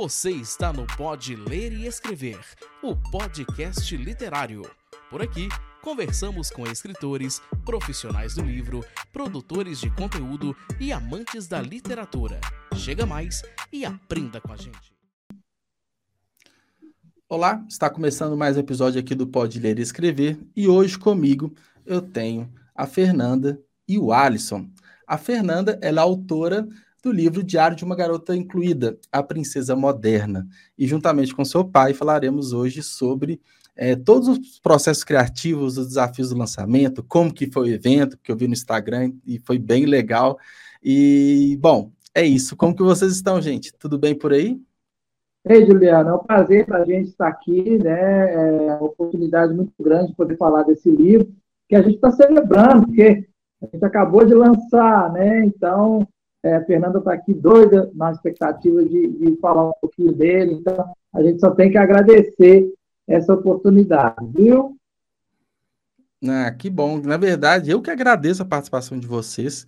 Você está no Pode Ler e Escrever, o podcast literário. Por aqui, conversamos com escritores, profissionais do livro, produtores de conteúdo e amantes da literatura. Chega mais e aprenda com a gente. Olá, está começando mais um episódio aqui do Pode Ler e Escrever e hoje comigo eu tenho a Fernanda e o Alisson. A Fernanda ela é autora do livro Diário de uma Garota Incluída, A Princesa Moderna. E juntamente com seu pai falaremos hoje sobre todos os processos criativos, os desafios do lançamento, como que foi o evento, que eu vi no Instagram e foi bem legal. E, bom, é isso. Como que vocês estão, gente? Tudo bem por aí? Ei, Juliana, é um prazer para a gente estar aqui, né? É uma oportunidade muito grande de poder falar desse livro, que a gente está celebrando, porque a gente acabou de lançar, né? Então, a Fernanda está aqui doida na expectativa de falar um pouquinho dele, então a gente só tem que agradecer essa oportunidade, viu? Ah, que bom. Na verdade, eu que agradeço a participação de vocês.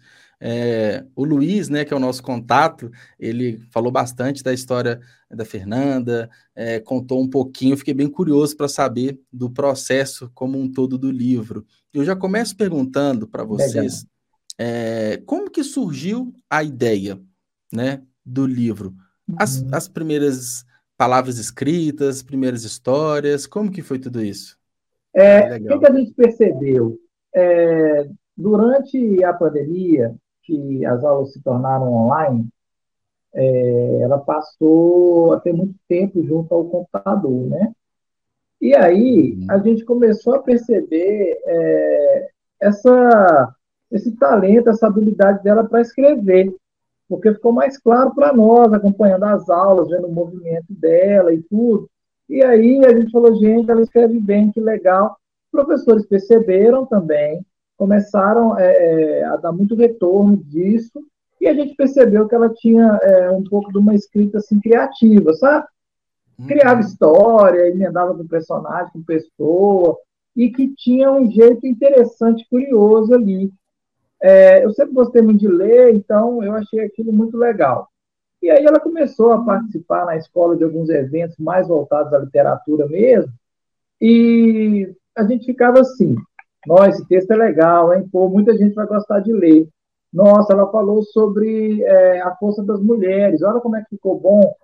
O Luiz, né, que é o nosso contato, ele falou bastante da história da Fernanda, contou um pouquinho, eu fiquei bem curioso para saber do processo como um todo do livro. Eu já começo perguntando para vocês como que surgiu a ideia, né, do livro? As primeiras palavras escritas, primeiras histórias, como que foi tudo isso? O que a gente percebeu? Durante a pandemia, que as aulas se tornaram online, ela passou a ter muito tempo junto ao computador, né? E aí a gente começou a perceber esse talento, essa habilidade dela para escrever, porque ficou mais claro para nós, acompanhando as aulas, vendo o movimento dela e tudo. E aí a gente falou, gente, ela escreve bem, que legal. Os professores perceberam também, começaram a dar muito retorno disso, e a gente percebeu que ela tinha um pouco de uma escrita assim, criativa, sabe? Criava história, emendava com personagem, com pessoa, e que tinha um jeito interessante, curioso ali. Eu sempre gostei muito de ler, então eu achei aquilo muito legal. E aí ela começou a participar na escola de alguns eventos mais voltados à literatura mesmo, e a gente ficava assim, nossa, esse texto é legal, hein? Pô, muita gente vai gostar de ler. Nossa, ela falou sobre a força das mulheres, olha como é que ficou bom.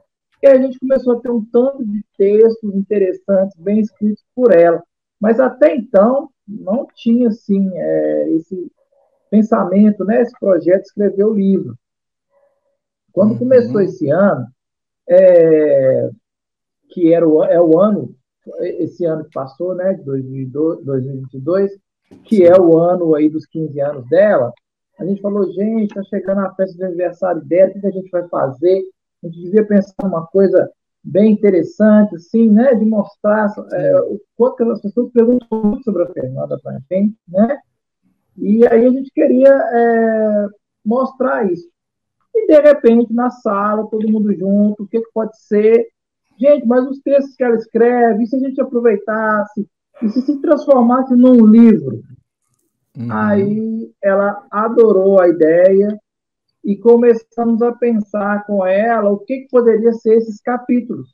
E aí a gente começou a ter um tanto de textos interessantes, bem escritos por ela. Mas até então, não tinha assim, esse pensamento, né? Esse projeto de escrever o livro. Quando começou esse ano, que era o ano, esse ano que passou, né, de 2022, que é o ano aí dos 15 anos dela, a gente falou, gente, está chegando a festa de aniversário dela, o que a gente vai fazer? A gente devia pensar numa coisa bem interessante, assim, né, de mostrar o quanto as pessoas perguntam muito sobre a Fernanda para a gente, né? E aí a gente queria mostrar isso. E, de repente, na sala, todo mundo junto, o que pode ser? Gente, mas os textos que ela escreve, e se a gente aproveitasse, e se transformasse num livro? Aí ela adorou a ideia e começamos a pensar com ela o que poderia ser esses capítulos.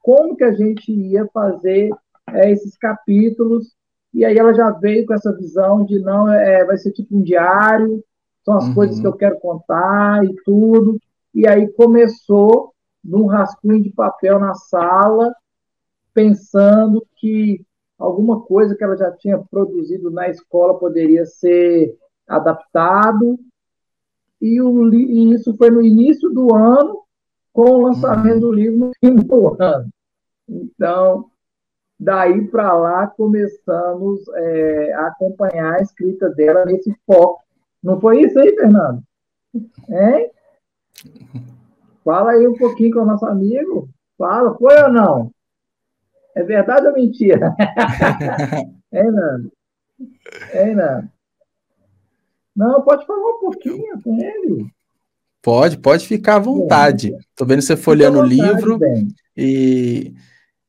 Como que a gente ia fazer esses capítulos? E aí ela já veio com essa visão de não, vai ser tipo um diário, são as coisas que eu quero contar e tudo. E aí começou num rascunho de papel na sala, pensando que alguma coisa que ela já tinha produzido na escola poderia ser adaptado. E isso foi no início do ano, com o lançamento do livro no fim do ano. Então, daí para lá, começamos a acompanhar a escrita dela nesse foco. Não foi isso aí, Fernando? Hein? Fala aí um pouquinho com o nosso amigo. Fala, foi ou não? É verdade ou mentira? Hein, Nando? Hein, Nando? Não, pode falar um pouquinho com ele. Pode ficar à vontade. Estou vendo você folheando o livro. E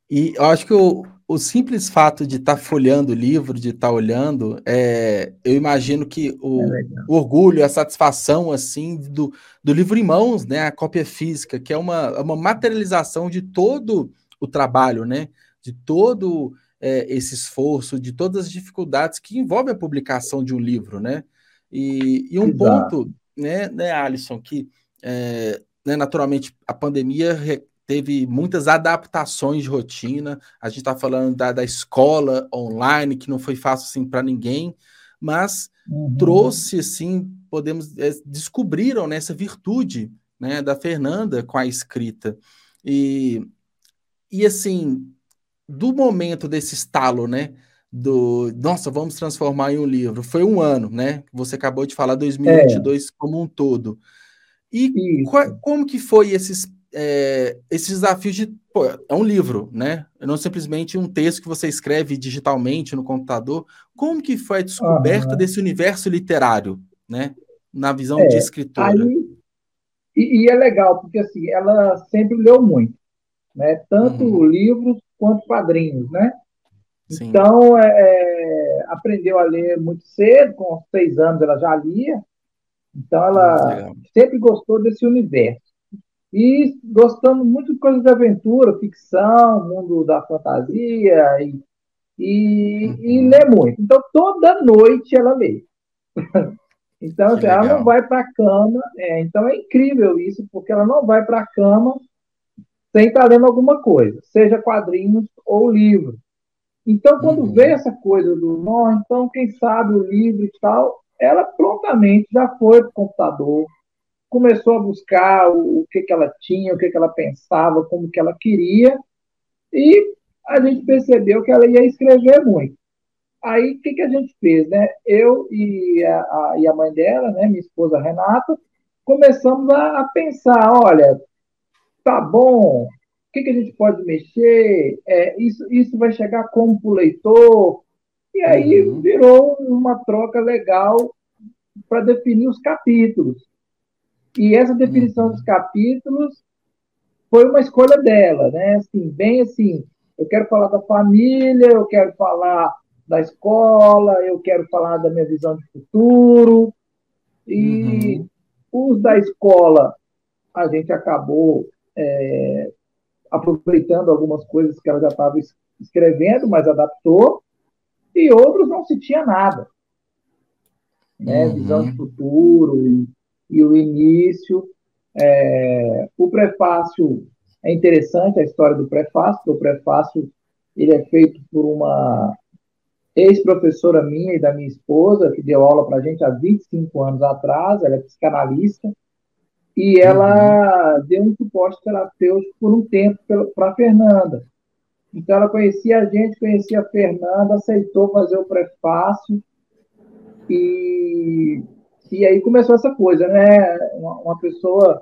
eu acho que o simples fato de estar folheando o livro, de estar olhando, eu imagino que o orgulho, a satisfação assim, do livro em mãos, né? A cópia física, que é uma materialização de todo o trabalho, né? De todo esse esforço, de todas as dificuldades que envolve a publicação de um livro, né? E um ponto, né, Alisson, que né, naturalmente a pandemia teve muitas adaptações de rotina. A gente está falando da escola online, que não foi fácil assim, para ninguém, mas trouxe, assim, descobriram, né, essa virtude, né, da Fernanda com a escrita. E assim, do momento desse estalo, né, nossa, vamos transformar em um livro, foi um ano, né, você acabou de falar, 2022 como um todo. E como que foi esses desafios de... Pô, é um livro, né? Não simplesmente um texto que você escreve digitalmente no computador. Como que foi a descoberta desse universo literário, né? Na visão de escritora. Aí, e é legal, porque assim, ela sempre leu muito, né? Tanto livros quanto quadrinhos, né? Sim. Então, aprendeu a ler muito cedo, com 6 anos ela já lia. Então, ela sempre gostou desse universo. E gostando muito de coisas de aventura, ficção, mundo da fantasia, e lê muito. Então, toda noite ela lê. Então, assim, ela não vai para a cama. Então, é incrível isso, porque ela não vai para a cama sem estar lendo alguma coisa, seja quadrinhos ou livro. Então, quando vê essa coisa então, quem sabe o livro e tal, ela prontamente já foi para o computador, começou a buscar o que ela tinha, o que ela pensava, como que ela queria, e a gente percebeu que ela ia escrever muito. Aí, o que a gente fez, né? Eu e a mãe dela, né, minha esposa Renata, começamos a pensar, olha, tá bom, o que a gente pode mexer, isso vai chegar como para o leitor, e aí virou uma troca legal para definir os capítulos. E essa definição dos capítulos foi uma escolha dela, né? Assim, bem assim, eu quero falar da família, eu quero falar da escola, eu quero falar da minha visão de futuro. E os da escola, a gente acabou aproveitando algumas coisas que ela já estava escrevendo, mas adaptou, e outros não se tinha nada. Né? Visão de futuro e o início, o prefácio é interessante, a história do prefácio, porque o prefácio ele é feito por uma ex-professora minha e da minha esposa, que deu aula para a gente há 25 anos atrás, ela é psicanalista, e ela deu um suporte terapêutico por um tempo para a Fernanda. Então, ela conhecia a gente, conhecia a Fernanda, aceitou fazer o prefácio, E aí começou essa coisa, né? Uma pessoa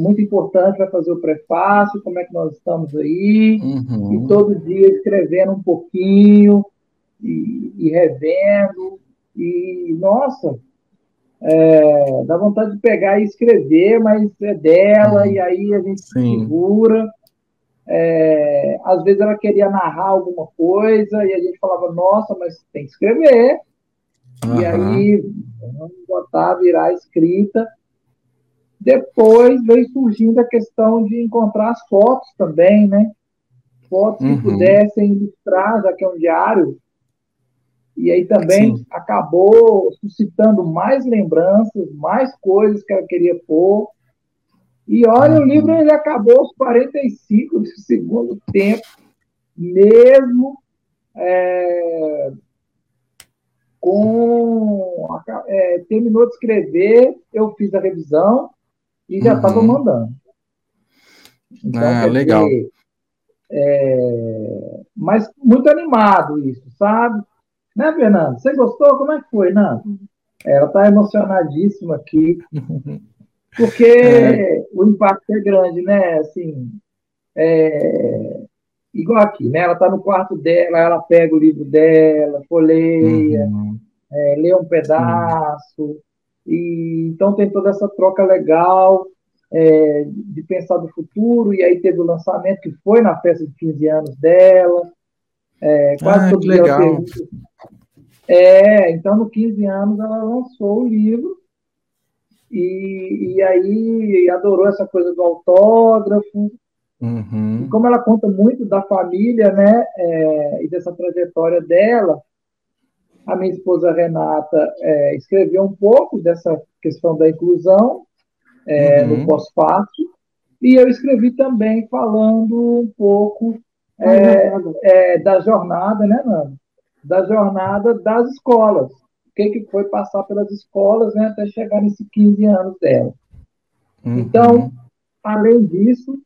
muito importante vai fazer o prefácio, como é que nós estamos aí, e todo dia escrevendo um pouquinho, e revendo, e, nossa, dá vontade de pegar e escrever, mas é dela, e aí a gente segura. Às vezes ela queria narrar alguma coisa, e a gente falava, nossa, mas tem que escrever. E aí, vamos virar escrita. Depois veio surgindo a questão de encontrar as fotos também, né? Fotos que pudessem ilustrar, já que é um diário. E aí também acabou suscitando mais lembranças, mais coisas que ela queria pôr. E olha, o livro ele acabou aos 45 do segundo tempo, mesmo... terminou de escrever, eu fiz a revisão e já estava mandando. Então, legal. Mas muito animado isso, sabe? Né, Fernanda? Você gostou? Como é que foi, Nanda? Ela está emocionadíssima aqui, porque o impacto é grande, né? Assim, igual aqui, né? Ela está no quarto dela, ela pega o livro dela, folheia, lê um pedaço, e então tem toda essa troca legal de pensar do futuro, e aí teve o lançamento que foi na festa de 15 anos dela, Quase todo dia legal. Eu pergunto. Então, no 15 anos, ela lançou o livro e aí adorou essa coisa do autógrafo. Uhum. E como ela conta muito da família, né, e dessa trajetória dela, a minha esposa Renata escreveu um pouco dessa questão da inclusão no pós-fácil, e eu escrevi também falando um pouco da jornada, né, Nana? Da jornada das escolas. O que foi passar pelas escolas, né, até chegar nesses 15 anos dela. Uhum. Então, além disso,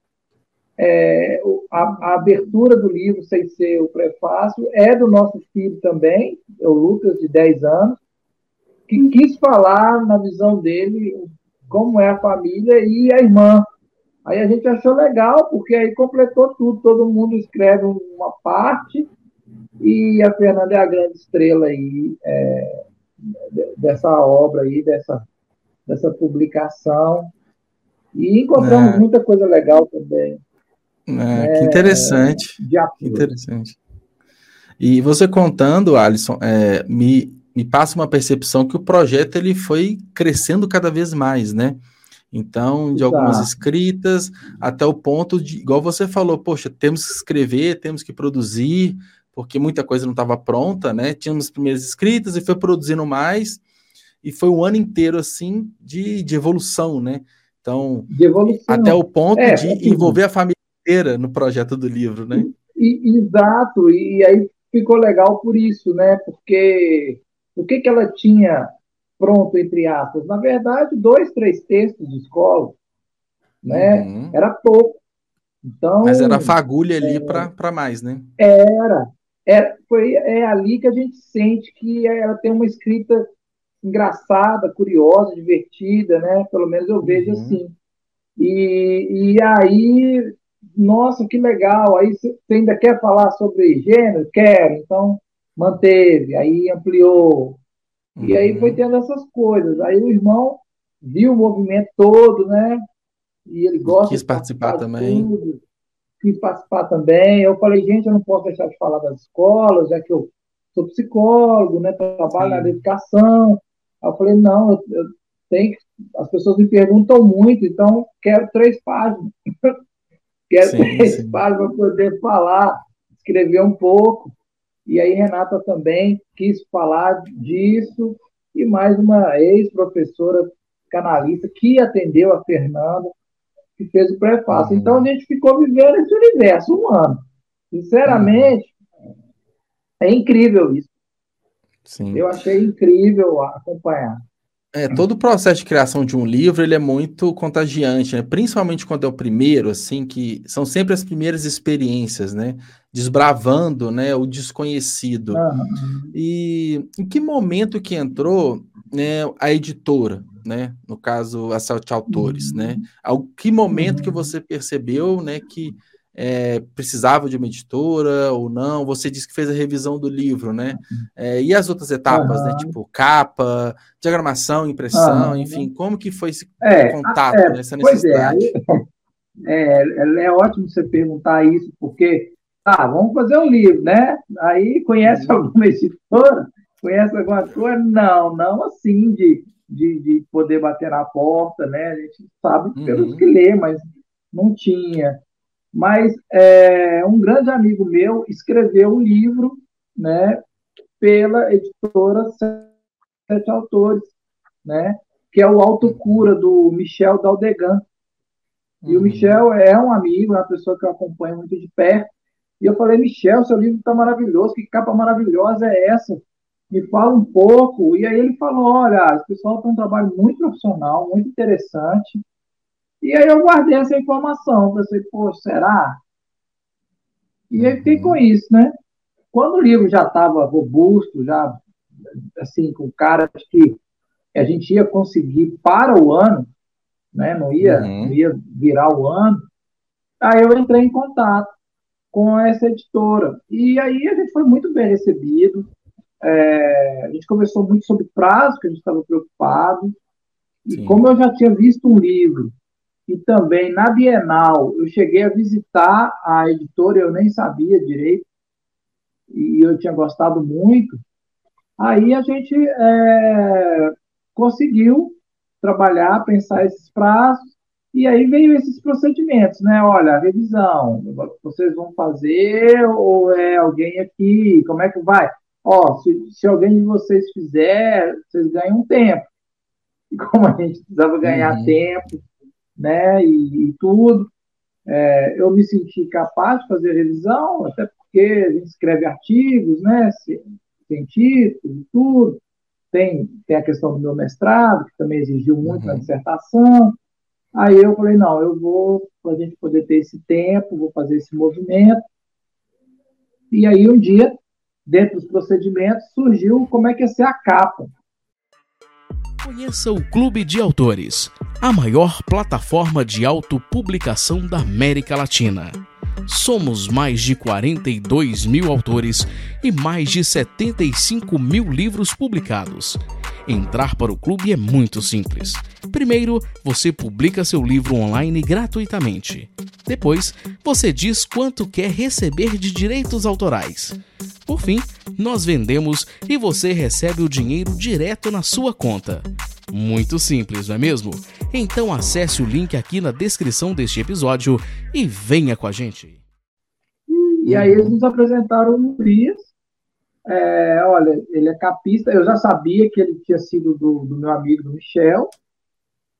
a abertura do livro, sem ser o prefácio, é do nosso filho também, o Lucas, de 10 anos, que quis falar, na visão dele, como é a família e a irmã. Aí a gente achou legal, porque aí completou tudo, todo mundo escreve uma parte, e a Fernanda é a grande estrela aí, dessa obra aí, dessa publicação. E encontramos muita coisa legal também. Que interessante. Que interessante. E você contando, Alisson, me passa uma percepção que o projeto ele foi crescendo cada vez mais, né? Então, de algumas escritas até o ponto de, igual você falou, poxa, temos que escrever, temos que produzir, porque muita coisa não estava pronta, né? Tínhamos as primeiras escritas e foi produzindo mais, e foi um ano inteiro, assim, de evolução, né? Então, até o ponto de envolver a família inteira no projeto do livro, né? Exato, e aí ficou legal por isso, né? Porque o que ela tinha pronto, entre aspas? Na verdade, 2, 3 textos de escola, né? Uhum. Era pouco. Então, mas era a fagulha ali para mais, né? É ali que a gente sente que ela tem uma escrita engraçada, curiosa, divertida, né? Pelo menos eu vejo assim. E aí, nossa, que legal! Aí você ainda quer falar sobre gênero? Quero, então manteve, aí ampliou. E aí foi tendo essas coisas. Aí o irmão viu o movimento todo, né? E ele gosta quis de participar também. Tudo. Quis participar também. Eu falei, gente, eu não posso deixar de falar das escolas, já que eu sou psicólogo, né? Trabalho na educação. Eu falei, não, eu tenho que... As pessoas me perguntam muito, então quero 3 páginas. Páginas para poder falar, escrever um pouco. E aí Renata também quis falar disso. E mais uma ex-professora canalista que atendeu a Fernanda, que fez o prefácio. Então a gente ficou vivendo esse universo um ano. Sinceramente, é incrível isso. Sim. Eu achei incrível acompanhar. Todo o processo de criação de um livro, ele é muito contagiante, né? Principalmente quando é o primeiro, assim, que são sempre as primeiras experiências, né? Desbravando, né, o desconhecido. E em que momento que entrou, né, a editora, né? No caso, a Sete Autores, né? Ao que momento que você percebeu, né, que precisava de uma editora ou não? Você disse que fez a revisão do livro, né? E as outras etapas, né? Tipo capa, diagramação, impressão, enfim, como que foi esse contato, essa necessidade? É ótimo você perguntar isso, porque vamos fazer um livro, né? Aí conhece alguma editora? Conhece alguma coisa? Não assim de poder bater na porta, né? A gente sabe pelos que lê, mas não tinha. Mas um grande amigo meu escreveu um livro, né, pela editora Sete Autores, né, que é o Autocura, do Michel Daldegan. E o Michel é um amigo, é uma pessoa que eu acompanho muito de perto. E eu falei, Michel, seu livro está maravilhoso, que capa maravilhosa é essa? Me fala um pouco. E aí ele falou, olha, o pessoal tem um trabalho muito profissional, muito interessante. E aí eu guardei essa informação, pensei, será? E aí fiquei com isso, né? Quando o livro já estava robusto, já, assim, com caras que a gente ia conseguir para o ano, né? Não ia virar o ano, aí eu entrei em contato com essa editora. E aí a gente foi muito bem recebido, a gente conversou muito sobre prazo, que a gente estava preocupado, e como eu já tinha visto um livro, e também na Bienal, eu cheguei a visitar a editora, eu nem sabia direito, e eu tinha gostado muito. Aí a gente conseguiu trabalhar, pensar esses prazos, e aí veio esses procedimentos, né? Olha, revisão, vocês vão fazer, ou é alguém aqui, como é que vai? Ó, se alguém de vocês fizer, vocês ganham um tempo. E como a gente precisava ganhar tempo, né, e tudo, eu me senti capaz de fazer revisão, até porque a gente escreve artigos, né, tem títulos e tudo, tem a questão do meu mestrado, que também exigiu muito na dissertação. Aí eu falei, não, eu vou, para a gente poder ter esse tempo, vou fazer esse movimento. E aí um dia, dentro dos procedimentos, surgiu como é que ia ser a capa. Conheça o Clube de Autores, a maior plataforma de autopublicação da América Latina. Somos mais de 42 mil autores e mais de 75 mil livros publicados. Entrar para o clube é muito simples. Primeiro, você publica seu livro online gratuitamente. Depois, você diz quanto quer receber de direitos autorais. Por fim, nós vendemos e você recebe o dinheiro direto na sua conta. Muito simples, não é mesmo? Então acesse o link aqui na descrição deste episódio e venha com a gente. E aí eles nos apresentaram o Brias. Olha, ele é capista. Eu já sabia que ele tinha sido do meu amigo, do Michel.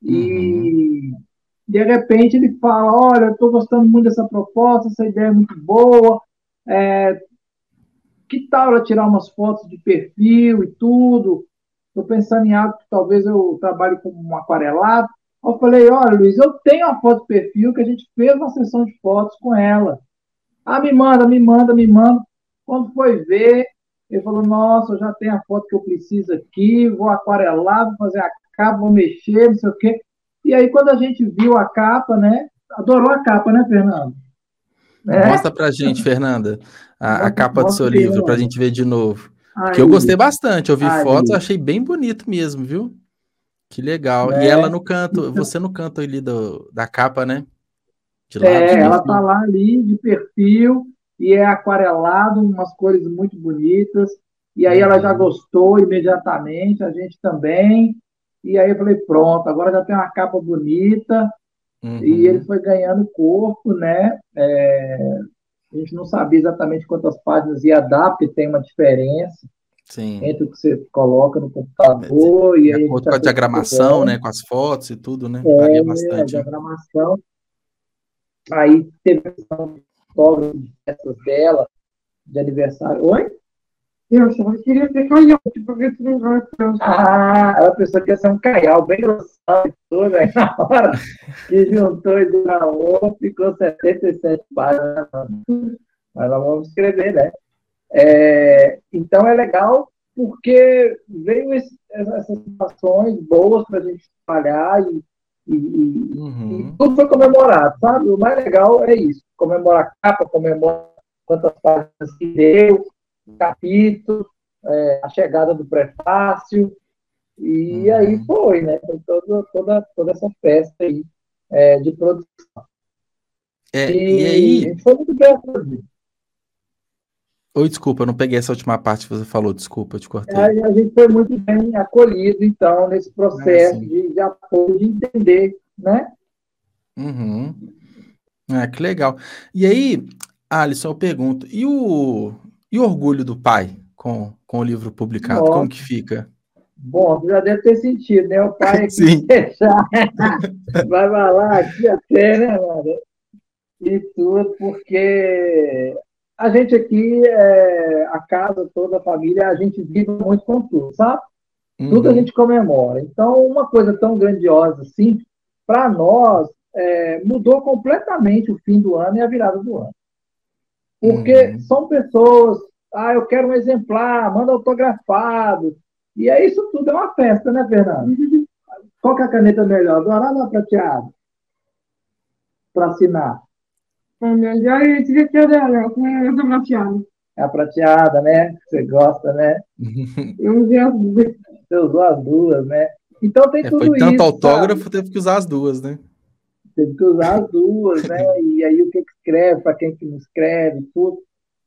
E de repente ele fala, olha, eu estou gostando muito dessa proposta, essa ideia é muito boa. Que tal eu tirar umas fotos de perfil e tudo? Estou pensando em algo que talvez eu trabalhe com um aquarelado. Eu falei, olha, Luiz, eu tenho uma foto de perfil que a gente fez uma sessão de fotos com ela. Ah, me manda. Quando foi ver, ele falou, nossa, eu já tenho a foto que eu preciso aqui, vou aquarelar, vou fazer a capa, vou mexer, não sei o quê. E aí, quando a gente viu a capa, né? Adorou a capa, né, Fernanda? Mostra pra gente, Fernanda, a capa do seu livro, pra gente ver de novo. Que eu gostei bastante, eu vi fotos, achei bem bonito mesmo, viu? Que legal. E ela no canto, você no canto ali da capa, né? De lado, ela tá lá ali de perfil e é aquarelado, umas cores muito bonitas. E aí ela já gostou imediatamente, a gente também. E aí eu falei, pronto, agora já tem uma capa bonita. E ele foi ganhando corpo, né? A gente não sabia exatamente quantas páginas ia dar, porque tem uma diferença entre o que você coloca no computador e aí com a diagramação, né? Com as fotos e tudo, né? Varia bastante. A diagramação. Aí teve uma obra dela de aniversário. Oi? Eu só queria ter caial, porque tu não vai pensar. Ah, ela pensou que ia ser um caial bem grossão e tudo, aí na hora que juntou e deu na outra, ficou 77 páginas. Mas nós vamos escrever, né? Então é legal, porque veio essas situações boas para a gente trabalhar e tudo foi comemorado, sabe? O mais legal é isso, comemorar a capa, comemorar quantas páginas que deu, capítulo, a chegada do prefácio, e aí foi, né? Foi toda essa festa aí de produção. E aí... Foi muito bem produzido. Oi, desculpa, eu não peguei essa última parte que você falou, desculpa, eu te cortei. A gente foi muito bem acolhido, então, nesse processo de apoio, de entender, né? Que legal. E aí, Alisson, eu pergunto, e o orgulho do pai com o livro publicado? Nossa. Como que fica? Bom, já deve ter sentido, né? O pai aqui deixar, vai falar aqui até, né, mano? E tudo, porque a gente aqui, a casa toda, a família, a gente vive muito com tudo, sabe? Tudo a gente comemora. Então, uma coisa tão grandiosa assim, para nós, mudou completamente o fim do ano e a virada do ano. Porque são pessoas, eu quero um exemplar, manda autografado. E é isso tudo, é uma festa, né, Fernando? Qual que é a caneta melhor, dourada ou prateada? Para assinar. Eu diria que é a prateada. É a prateada, né? Você gosta, né? Eu usei as duas. Você usou as duas, né? Então tem tudo isso. Foi tanto autógrafo, teve que usar as duas, né? Teve que usar as duas, né? E aí o que escreve, para quem que não escreve, tudo.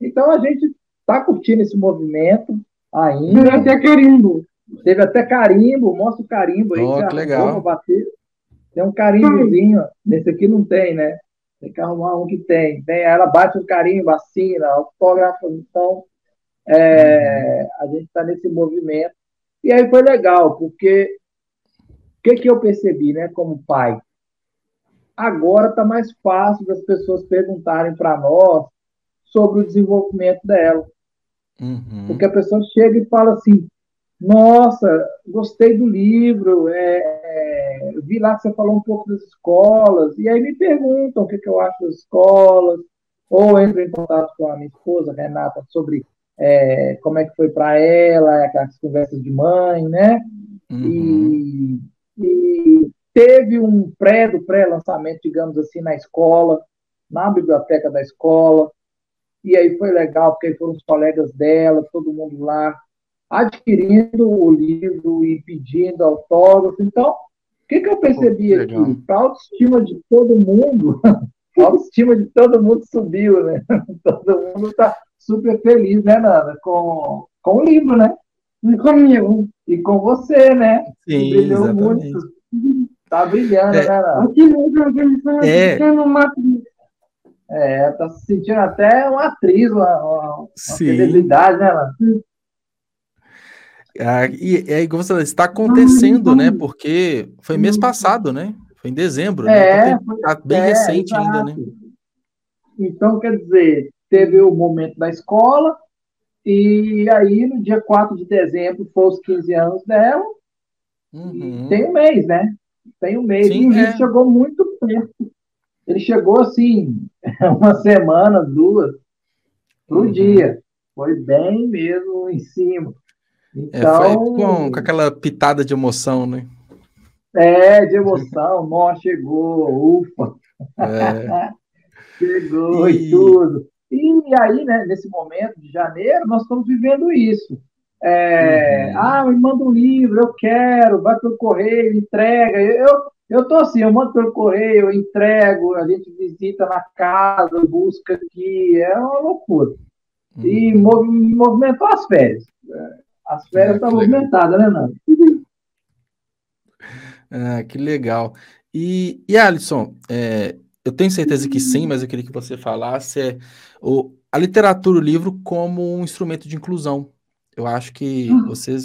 Então a gente está curtindo esse movimento ainda. Teve até carimbo. Teve até carimbo, mostra o carimbo aí. Oh, que legal. Bater. Tem um carimbozinho, nesse aqui não tem, né? Tem que arrumar um que tem. Tem, ela bate o carimbo, assina, autógrafo, então a gente está nesse movimento. E aí foi legal, porque o que eu percebi, né, como pai? Agora está mais fácil das pessoas perguntarem para nós sobre o desenvolvimento dela. Porque a pessoa chega e fala assim, nossa, gostei do livro, vi lá que você falou um pouco das escolas, e aí me perguntam o que eu acho das escolas, ou entro em contato com a minha esposa, Renata, sobre como é que foi para ela, aquelas conversas de mãe, né? E teve um pré-lançamento, digamos assim, na escola, na biblioteca da escola, e aí foi legal, porque foram os colegas dela, todo mundo lá, adquirindo o livro e pedindo autógrafo. Então, o que eu percebi aqui? A autoestima de todo mundo, a autoestima de todo mundo subiu, né? Todo mundo está super feliz, né, Nanda? Com o livro, né? E comigo. E com você, né? Sim, brilhou muito. Tá brilhando, né, Nanda? Tá se sentindo até uma atriz, uma celebridade, né, Nanda? É igual você está acontecendo, né? Porque foi mês passado, né? Foi em dezembro, né? Tá bem recente ainda, né? Então, quer dizer, teve o momento da escola, e aí no dia 4 de dezembro foi os 15 anos dela, e tem um mês, né? Tem um mês, sim, e o livro chegou muito perto. Ele chegou, assim, uma semana, duas, por dia. Foi bem mesmo em cima. Então, foi com aquela pitada de emoção, né? De emoção, nossa, chegou, ufa! Chegou e tudo. E aí, né, nesse momento de janeiro, nós estamos vivendo isso. Me manda um livro, eu quero, vai pelo correio, entrega. Eu tô assim, eu mando pelo correio, eu entrego, a gente visita na casa, busca aqui, é uma loucura. E movimentou as férias. As férias estão movimentadas, né, Nando? Que legal. E Alisson, eu tenho certeza que sim, mas eu queria que você falasse a literatura, o livro, como um instrumento de inclusão. Eu acho que você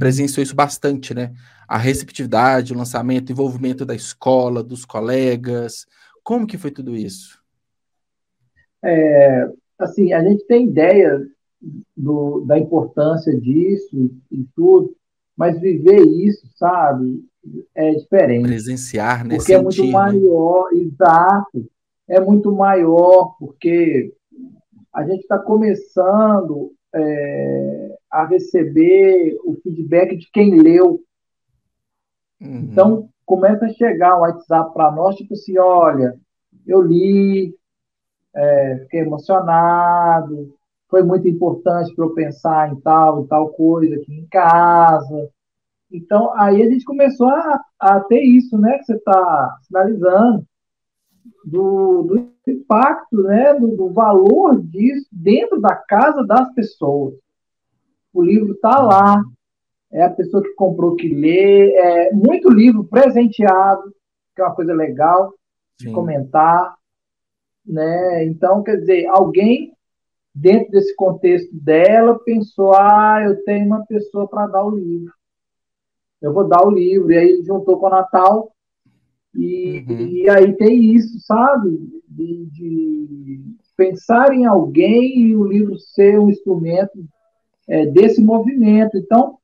presenciou isso bastante, né? A receptividade, o lançamento, o envolvimento da escola, dos colegas. Como que foi tudo isso? A gente tem ideia da importância disso e tudo, mas viver isso, sabe, é diferente. Presenciar, né? Porque é muito maior, né? Exato, é muito maior, porque a gente está começando a receber o feedback de quem leu. Então, começa a chegar um WhatsApp para nós, tipo assim, olha, eu li, fiquei emocionado, foi muito importante para eu pensar em tal coisa aqui em casa. Então, aí a gente começou a ter isso, né, que você está sinalizando, do impacto, né, do valor disso dentro da casa das pessoas. O livro está lá, é a pessoa que comprou que lê, muito livro presenteado, que é uma coisa legal de comentar, né? Então, quer dizer, alguém dentro desse contexto dela, pensou, eu tenho uma pessoa para dar o livro. Eu vou dar o livro. E aí juntou com o Natal. E aí tem isso, sabe? De pensar em alguém e o livro ser um instrumento desse movimento. Então,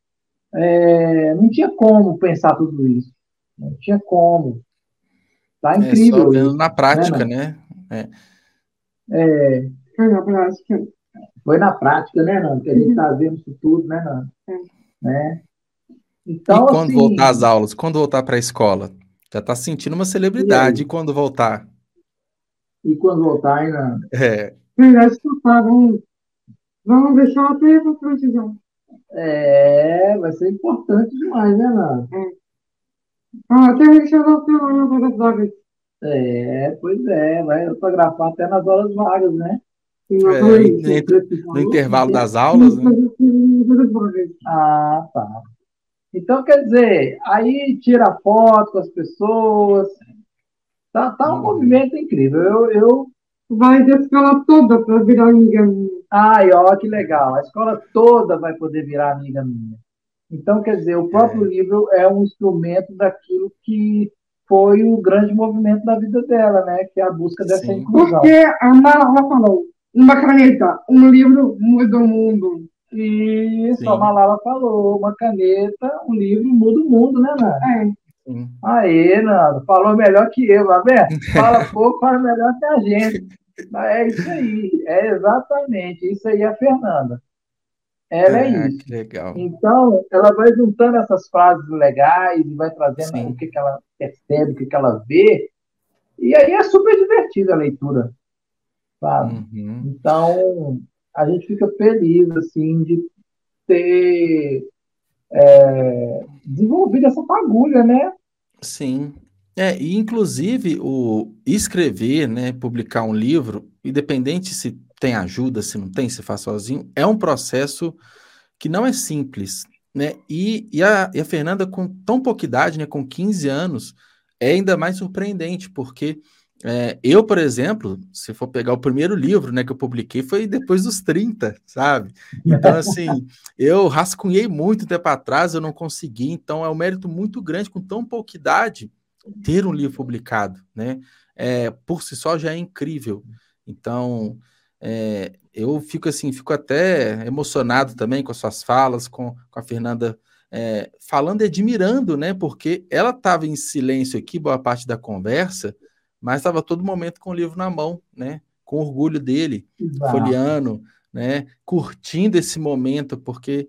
não tinha como pensar tudo isso. Não tinha como. Tá incrível. Só vendo na prática, né? Foi na prática, né, Nando? Que a gente está vendo isso tudo, né, Nando? Então, e quando voltar às aulas, quando voltar para a escola? Já está sentindo uma celebridade, e quando voltar? E quando voltar, hein, Nando? Vamos deixar uma pergunta para o vai ser importante demais, né, Nando? Até deixar uma pergunta para as vagas. Pois vai autografar até nas horas vagas, né? No intervalo das aulas, né? Ah, tá. Então, quer dizer, aí tira foto com as pessoas. Tá um movimento incrível. Eu... Vai da escola toda para virar amiga minha. Ai, ó, que legal. A escola toda vai poder virar amiga minha. Então, quer dizer, o próprio livro é um instrumento daquilo que foi o grande movimento da vida dela, né? Que é a busca dessa inclusão. Porque a Malala falou, uma caneta, um livro muda o mundo. Isso, a Malala falou, uma caneta, um livro muda o mundo, né, Nara? É. Aê, Nando, falou melhor que eu, tá vendo? Fala pouco, fala melhor que a gente. É isso aí, é exatamente isso aí, a Fernanda. Ela é isso. Que legal. Então, ela vai juntando essas frases legais e vai trazendo o que ela percebe, o que ela vê. E aí é super divertida a leitura, sabe? Uhum. Então, a gente fica feliz, assim, de ter desenvolvido essa fagulha, né? Sim. E inclusive, o escrever, né, publicar um livro, independente se tem ajuda, se não tem, se faz sozinho, é um processo que não é simples, né? E a Fernanda, com tão pouca idade, né, com 15 anos, é ainda mais surpreendente, porque eu, por exemplo, se for pegar o primeiro livro, né, que eu publiquei, foi depois dos 30, sabe? Então, assim, eu rascunhei muito tempo atrás, eu não consegui, então é um mérito muito grande, com tão pouca idade, ter um livro publicado, né? Por si só já é incrível. Então, eu fico até emocionado também com as suas falas, com a Fernanda falando e admirando, né? Porque ela estava em silêncio aqui, boa parte da conversa, mas estava todo momento com o livro na mão, né? Com orgulho dele, folheando, né? Curtindo esse momento, porque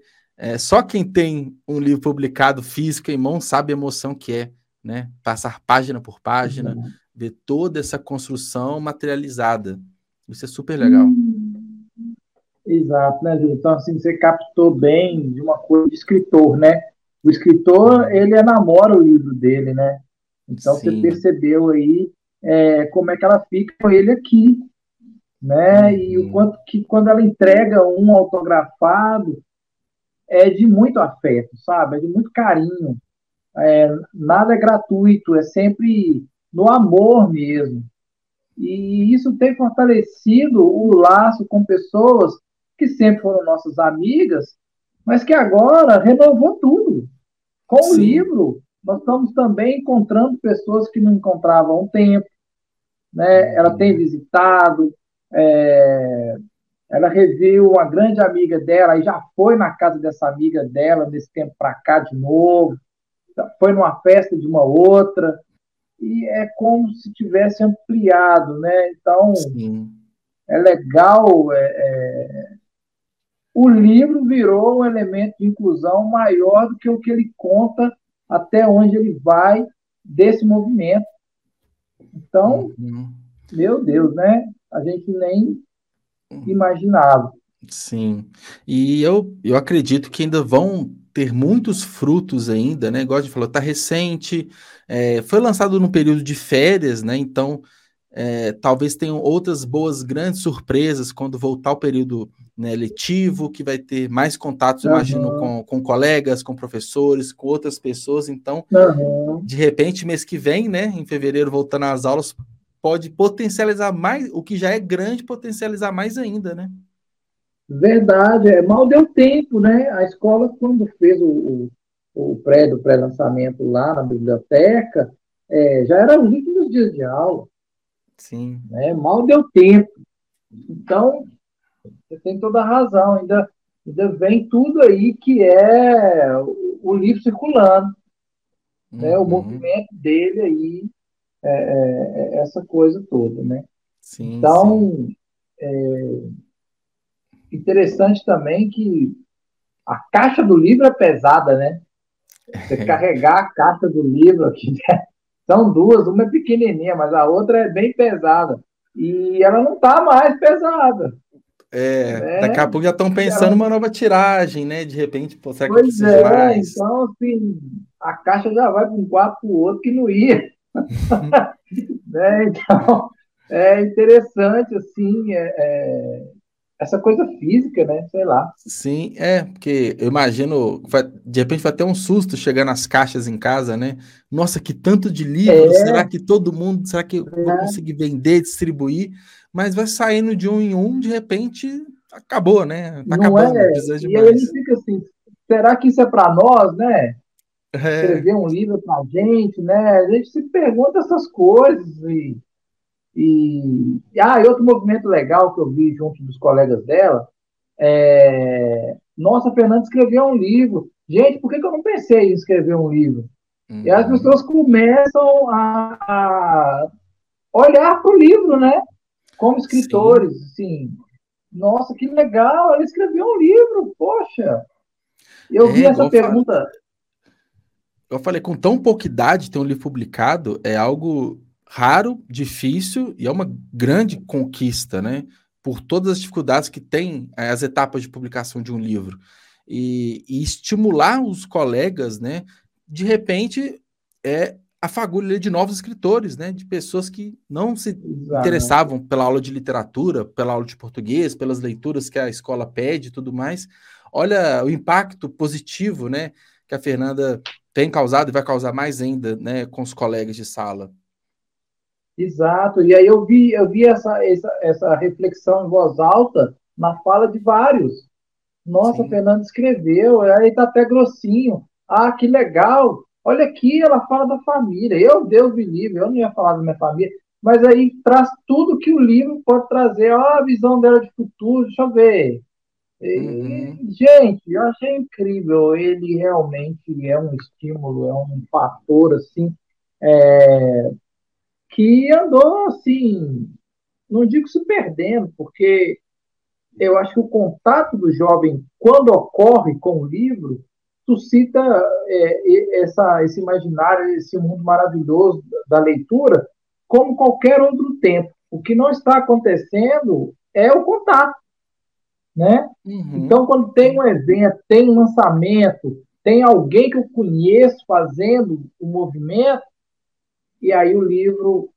só quem tem um livro publicado físico em mão sabe a emoção que é, né? Passar página por página, ver toda essa construção materializada. Isso é super legal. Exato, né, Júlio? Então, assim, você captou bem de uma coisa de escritor, né? O escritor, ele enamora o livro dele, né? Então, você percebeu aí como é que ela fica com ele aqui, né? E o quanto que quando ela entrega um autografado é de muito afeto, sabe? É de muito carinho. Nada é gratuito, é sempre no amor mesmo. E isso tem fortalecido o laço com pessoas que sempre foram nossas amigas, mas que agora renovou tudo. Com o livro, nós estamos também encontrando pessoas que não encontravam há um tempo, né? Ela tem visitado, ela reviu uma grande amiga dela e já foi na casa dessa amiga dela nesse tempo para cá de novo, foi numa festa de uma outra, e é como se tivesse ampliado, né? Então, é legal, o livro virou um elemento de inclusão maior do que o que ele conta, até onde ele vai desse movimento. Então, meu Deus, né? A gente nem imaginava. Sim, e eu acredito que ainda vão ter muitos frutos ainda, né? Igual a gente falou, está recente, foi lançado num período de férias, né? Então, talvez tenham outras boas, grandes surpresas quando voltar o período, né, letivo, que vai ter mais contatos, imagino, com colegas, com professores, com outras pessoas. Então, de repente, mês que vem, né, em fevereiro, voltando às aulas, pode potencializar mais, o que já é grande, potencializar mais ainda, né? Verdade, mal deu tempo, né? A escola, quando fez o pré-lançamento lá na biblioteca, já era os últimos dias de aula. Sim. Né? Mal deu tempo. Então, você tem toda a razão. Ainda vem tudo aí que é o livro circulando. Né? O movimento dele aí, essa coisa toda, né? Sim, então, interessante também que a caixa do livro é pesada, né? Você carregar a caixa do livro aqui, né? São duas, uma é pequenininha, mas a outra é bem pesada. E ela não está mais pesada. Daqui a pouco já estão pensando uma nova tiragem, né? De repente, será que precisa mais? Então, assim, a caixa já vai para um quarto, para o outro, que não ia. Né? Então, é interessante, assim, essa coisa física, né? Sei lá. Sim, porque eu imagino, de repente vai ter um susto chegar nas caixas em casa, né? Nossa, que tanto de livros, será que eu vou conseguir vender, distribuir? Mas vai saindo de um em um, de repente, acabou, né? Tá acabando, precisa de mais. E aí ele fica assim, será que isso é para nós, né? Escrever um livro pra gente, né? A gente se pergunta essas coisas e outro movimento legal que eu vi junto dos colegas dela é... Nossa, a Fernanda escreveu um livro. Gente, por que eu não pensei em escrever um livro? Uhum. E as pessoas começam a olhar para o livro, né? Como escritores, assim. Nossa, que legal, ela escreveu um livro, poxa! Eu vi essa pergunta... Eu falei, com tão pouca idade ter um livro publicado é algo raro, difícil e é uma grande conquista, né? Por todas as dificuldades que tem as etapas de publicação de um livro. E estimular os colegas, né? De repente, a fagulha de novos escritores, né? De pessoas que não se interessavam pela aula de literatura, pela aula de português, pelas leituras que a escola pede e tudo mais. Olha o impacto positivo, né? Que a Fernanda... tem causado e vai causar mais ainda, né, com os colegas de sala. Exato, e aí eu vi essa reflexão em voz alta na fala de vários. Nossa, a Fernanda escreveu, aí está até grossinho. Ah, que legal! Olha aqui, ela fala da família. Deus me livre, eu não ia falar da minha família, mas aí traz tudo que o livro pode trazer. Ah, a visão dela de futuro, deixa eu ver. Uhum. Gente, eu achei incrível. Ele realmente é um estímulo, é um fator assim, que andou assim, não digo se perdendo, porque eu acho que o contato do jovem, quando ocorre com o livro, suscita esse imaginário, esse mundo maravilhoso da leitura, como qualquer outro tempo. O que não está acontecendo é o contato, né? Uhum. Então, quando tem um evento, tem um lançamento, tem alguém que eu conheço fazendo o movimento, e aí o livro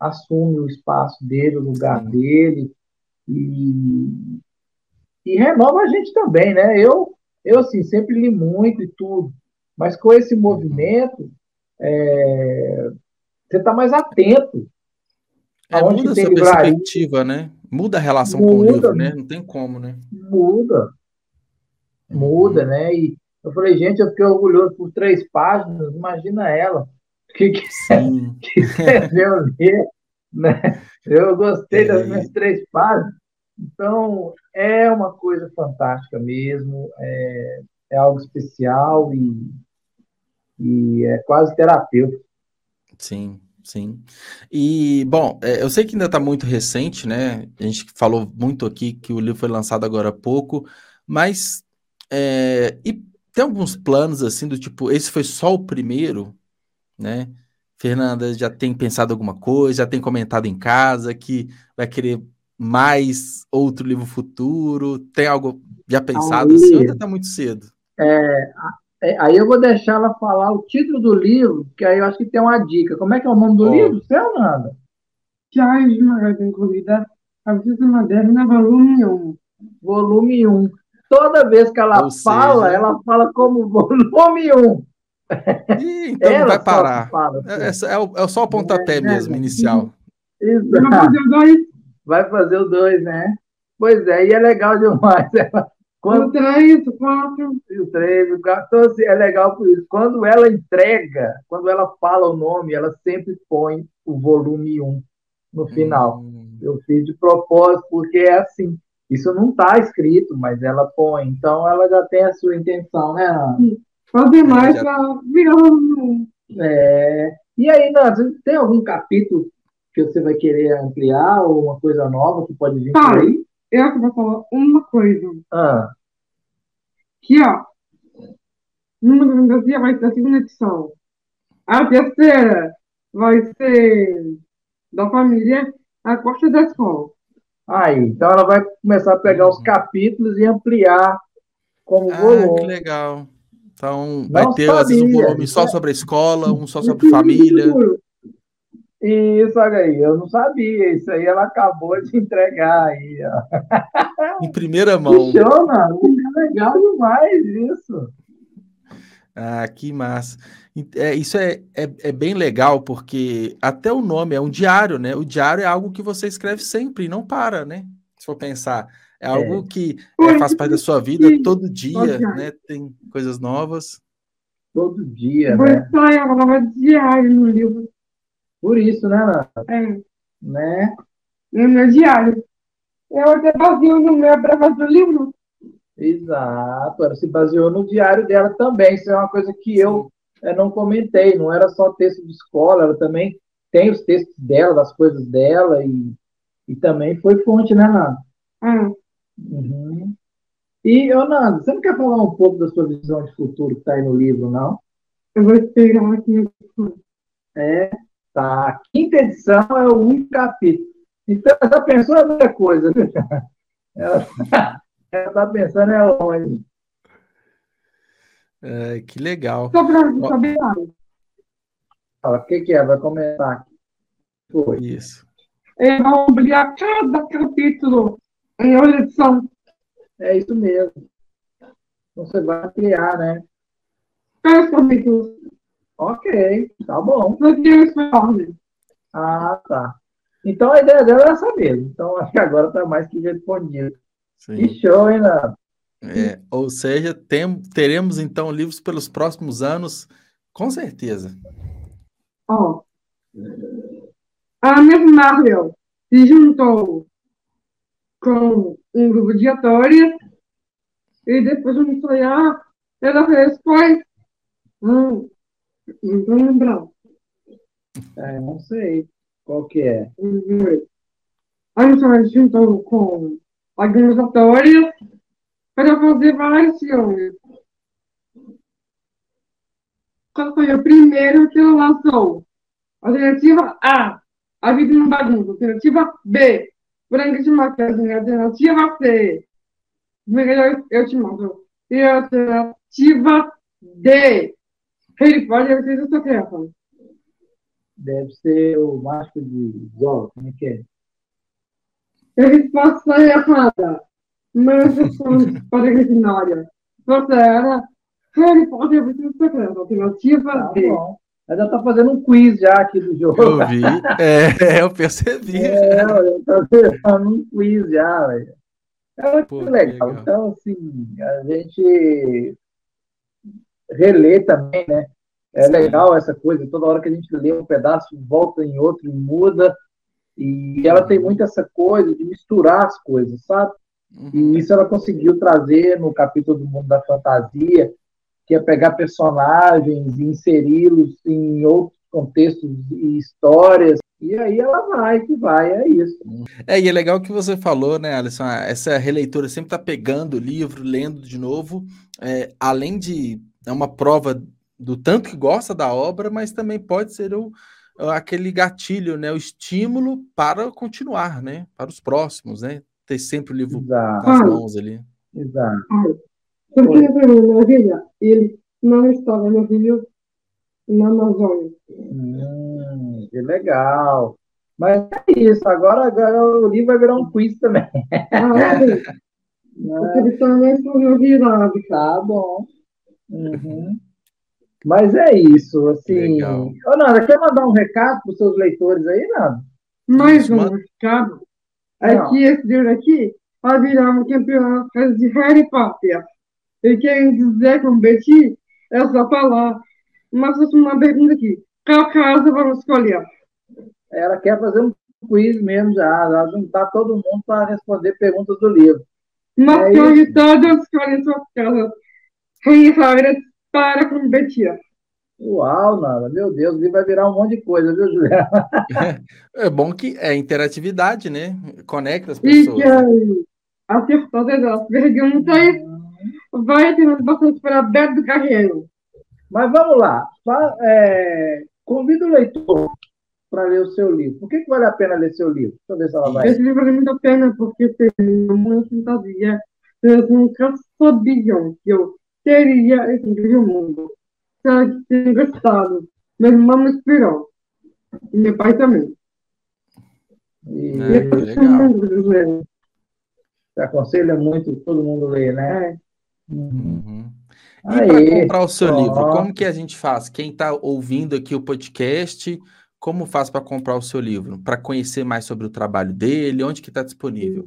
assume o espaço dele, o lugar dele, e renova a gente também, né? Eu assim, sempre li muito e tudo, mas com esse movimento, você está mais atento. Muda a sua perspectiva, né? Muda a relação com o livro, né? Não tem como, né? Muda, né? E eu falei, gente, eu fiquei orgulhoso por 3 páginas, imagina ela. O que escreveu ali, né? Eu gostei das minhas 3 páginas. Então, é uma coisa fantástica mesmo, é algo especial e é quase terapêutico. Sim. Sim. E, bom, eu sei que ainda está muito recente, né? A gente falou muito aqui que o livro foi lançado agora há pouco, mas e tem alguns planos, assim, do tipo, esse foi só o primeiro, né? Fernanda já tem pensado alguma coisa, já tem comentado em casa que vai querer mais outro livro futuro, tem algo já pensado, assim, ainda está muito cedo? Aí eu vou deixar ela falar o título do livro, que aí eu acho que tem uma dica. Como é que é o nome do livro, Fernanda? Diário de uma Garota Incluída, A Princesa Moderna, volume 1. Volume 1. Toda vez que ela ela fala como volume 1. Então ela não vai parar. Fala, é só o pontapé mesmo, inicial. Exato. Vai fazer o 2? Vai fazer o 2, né? Pois é, e é legal demais. Quando... O 3, o 4. O 3, o 4. É legal por isso. Quando ela entrega, quando ela fala o nome, ela sempre põe o volume 1 no final. Eu fiz de propósito, porque é assim. Isso não está escrito, mas ela põe. Então, ela já tem a sua intenção, né, Ana? Fazer mais para virar o volume 1. E aí, Ana, tem algum capítulo que você vai querer ampliar ou uma coisa nova que pode vir por aí? Eu vou falar uma coisa. Que, numa democracia vai ser a 2ª edição. A 3ª vai ser da família, a 4ª da escola. Aí, então ela vai começar a pegar os capítulos e ampliar como volume. Que legal. Então, vai ter, às vezes, um volume só sobre a escola, um só sobre a família. Isso, olha aí, eu não sabia, isso aí ela acabou de entregar aí, ó. Em primeira mão. Funciona, é legal demais isso. Ah, que massa. Isso é bem legal, porque até o nome é um diário, né? O diário é algo que você escreve sempre e não para, né? Se for pensar, é algo que faz parte da sua vida todo dia, né? Tem coisas novas. Todo dia, né? Vou sonhar uma nova diário no livro. Por isso, né, Renata? É. Né? No meu diário. Eu até baseio no meu para fazer o livro. Exato. Ela se baseou no diário dela também. Isso é uma coisa que eu não comentei. Não era só texto de escola. Ela também tem os textos dela, das coisas dela. E também foi fonte, né, Renata? Uhum. E, Renata, você não quer falar um pouco da sua visão de futuro que está aí no livro, não? Eu vou esperar aqui. É. Tá, a quinta edição é o único capítulo. Então, ela está pensando em outra coisa. Ela está pensando em longe. É, que legal. Só para saber. Fala, o que é? Vai comentar aqui. Foi. Isso. Eu vou ampliar cada capítulo em uma edição. É isso mesmo. Então, você vai ampliar, né? Três capítulos. Ok, tá bom. Ah, tá. Então a ideia dela era essa mesmo. Então acho que agora está mais que respondido. Sim. Que show, hein, Nara? É, ou seja, teremos então livros pelos próximos anos, com certeza. Ó. A Miss Marvel se juntou com um grupo de atores e depois de sonhar, ela fez foi. Não vou lembrar. É, não sei qual que é. A gente juntou com alguns atores para fazer vários filmes. Qual foi o primeiro que ela lançou? Alternativa A Vida no Bagunço. Alternativa B, Branca de Maquiagem. Alternativa C, Melhor Eu Te Mato. E alternativa D, ele pode ser do seu tempo. Deve ser o Mágico de Zó, como é que é? A resposta é errada. Mas eu sou originária. Você era Harry Potter do seu tempo. Alternativa D. Ela está fazendo um quiz já aqui do jogo. Eu vi. Eu percebi. Ela está fazendo um quiz já. É muito legal. Então, assim, a gente reler também, né? É legal essa coisa, toda hora que a gente lê um pedaço, volta em outro e muda. E ela tem muito essa coisa de misturar as coisas, sabe? E isso ela conseguiu trazer no capítulo do Mundo da Fantasia, que é pegar personagens e inseri-los em outros contextos e histórias. E aí ela vai, é isso. E é legal que você falou, né, Alisson? Essa releitura sempre tá pegando o livro, lendo de novo, além de é uma prova do tanto que gosta da obra, mas também pode ser aquele gatilho, né? O estímulo para continuar, né? Para os próximos, né? Ter sempre o livro nas mãos ali. Exato. Porque para mim, minha filha, ele não estava, meu filho, na Amazônia. Que legal. Mas é isso, agora o livro vai virar um quiz também. Ele também foi virado. Tá bom. Uhum. Mas é isso, assim. Ô, Nanda, quer mandar um recado para os seus leitores aí, Nanda? Mais um recado. Aqui, esse livro aqui vai virar um campeonato de Harry Potter. E quem quiser competir, é só falar. Mas eu tenho uma pergunta aqui. Qual casa vamos escolher? Ela quer fazer um quiz mesmo já. Ela juntar todo mundo para responder perguntas do livro. Mas todos escolhem suas casas. Para competir. Uau, Nanda, meu Deus, ele vai virar um monte de coisa, viu, Juliana? É bom que é interatividade, né? Conecta as pessoas. E aí, acertou as perguntas, vai ter bastante para Beto do Carreiro. Mas vamos lá, convida o leitor para ler o seu livro. Por que vale a pena ler seu livro? Deixa eu ver se ela vai. Esse livro vale muito a pena, porque tem uma fantasia. Eu nunca sabia que eu teria esse incrível mundo. Será que tem gostado? Meu irmão me inspirou. E meu pai também. E legal. Aconselha muito todo mundo ler, né? Uhum. E para comprar o seu livro, como que a gente faz? Quem está ouvindo aqui o podcast, como faz para comprar o seu livro? Para conhecer mais sobre o trabalho dele, onde que está disponível?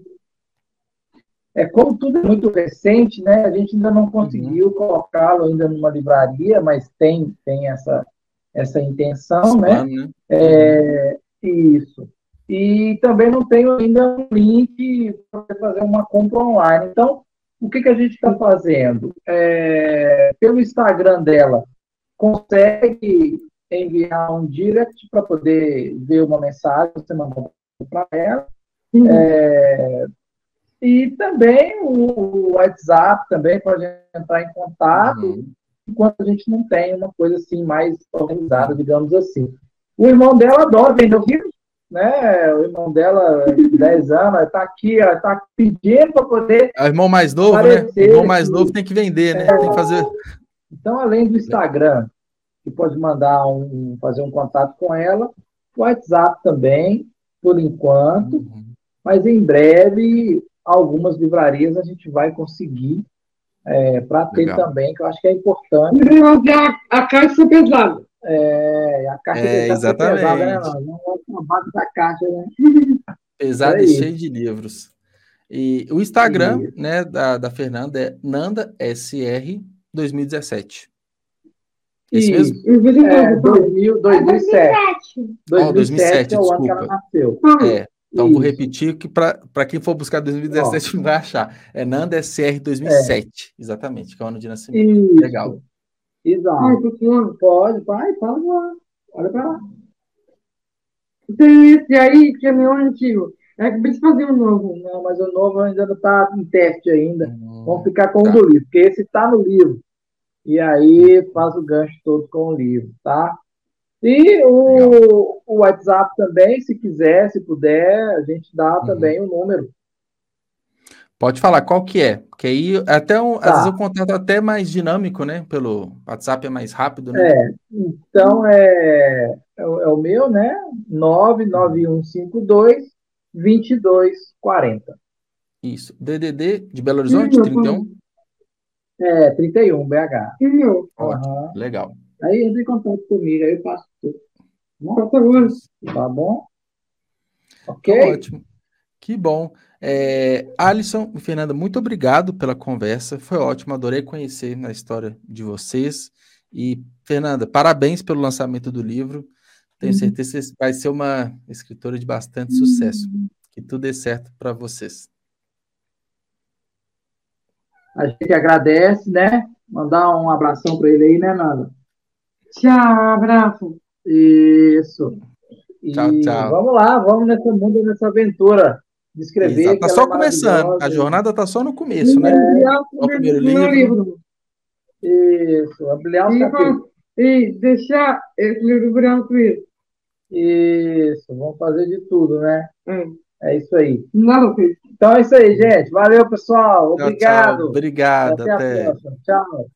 É, como tudo é muito recente, né? A gente ainda não conseguiu colocá-lo ainda numa livraria, mas tem essa intenção, né? É, isso. E também não tenho ainda um link para fazer uma compra online. Então, o que a gente está fazendo? Pelo Instagram dela, consegue enviar um direct para poder ver uma mensagem, você mandou para ela. E também o WhatsApp também pode entrar em contato, enquanto a gente não tem uma coisa assim mais organizada, digamos assim. O irmão dela adora vender o livro, né? O irmão dela, de 10 anos, está aqui, ela está pedindo para poder. O irmão mais novo, né? O irmão mais novo tem que vender, né? Tem que fazer. Então, além do Instagram, que pode mandar fazer um contato com ela, o WhatsApp também, por enquanto, mas em breve algumas livrarias a gente vai conseguir para ter também, que eu acho que é importante. A caixa pesada. A caixa exatamente. Pesada, né? Não é uma base da caixa, né? Pesada e cheia de livros. E o Instagram, né, da Fernanda é NandaSR2017. Isso mesmo? 2007 é o ano que ela nasceu. Então, vou repetir, que para quem for buscar 2017 não vai achar. É Nanda SR 2007, exatamente, que é o ano de nascimento. Isso. Legal. Exato. Pode, fala lá. Olha para lá. Tem esse aí, que é meu antigo. É que precisa fazer um novo. Não, mas o novo ainda não está em teste ainda. Vamos ficar com o do livro, porque esse está no livro. E aí faz o gancho todo com o livro, tá? E o WhatsApp também, se quiser, se puder, a gente dá também o número. Pode falar qual que é, porque aí até às vezes o contato é até mais dinâmico, né? Pelo WhatsApp é mais rápido, né? Então é o meu, né? 99152-2240. Isso, DDD de Belo Horizonte, 31? 31, BH. Ótimo, legal. Aí entra em contato comigo, aí eu passo tudo. Tá bom? Ok? Tá ótimo. Que bom. Alisson e Fernanda, muito obrigado pela conversa. Foi ótimo, adorei conhecer a história de vocês. E, Fernanda, parabéns pelo lançamento do livro. Tenho certeza que vai ser uma escritora de bastante sucesso. Que tudo dê certo para vocês. A gente agradece, né? Mandar um abração para ele aí, né, Nanda? Tchau, abraço. Isso. E tchau. Vamos lá, vamos nesse mundo, nessa aventura de escrever. Está só começando, a jornada está só no começo, né? O primeiro livro. Isso, ampliar os capítulos. E deixar esse livro virar um livro. Isso, vamos fazer de tudo, né? É isso aí. Não, então é isso aí, gente. Valeu, pessoal. Obrigado. Tchau. Obrigado. Até a próxima. Tchau.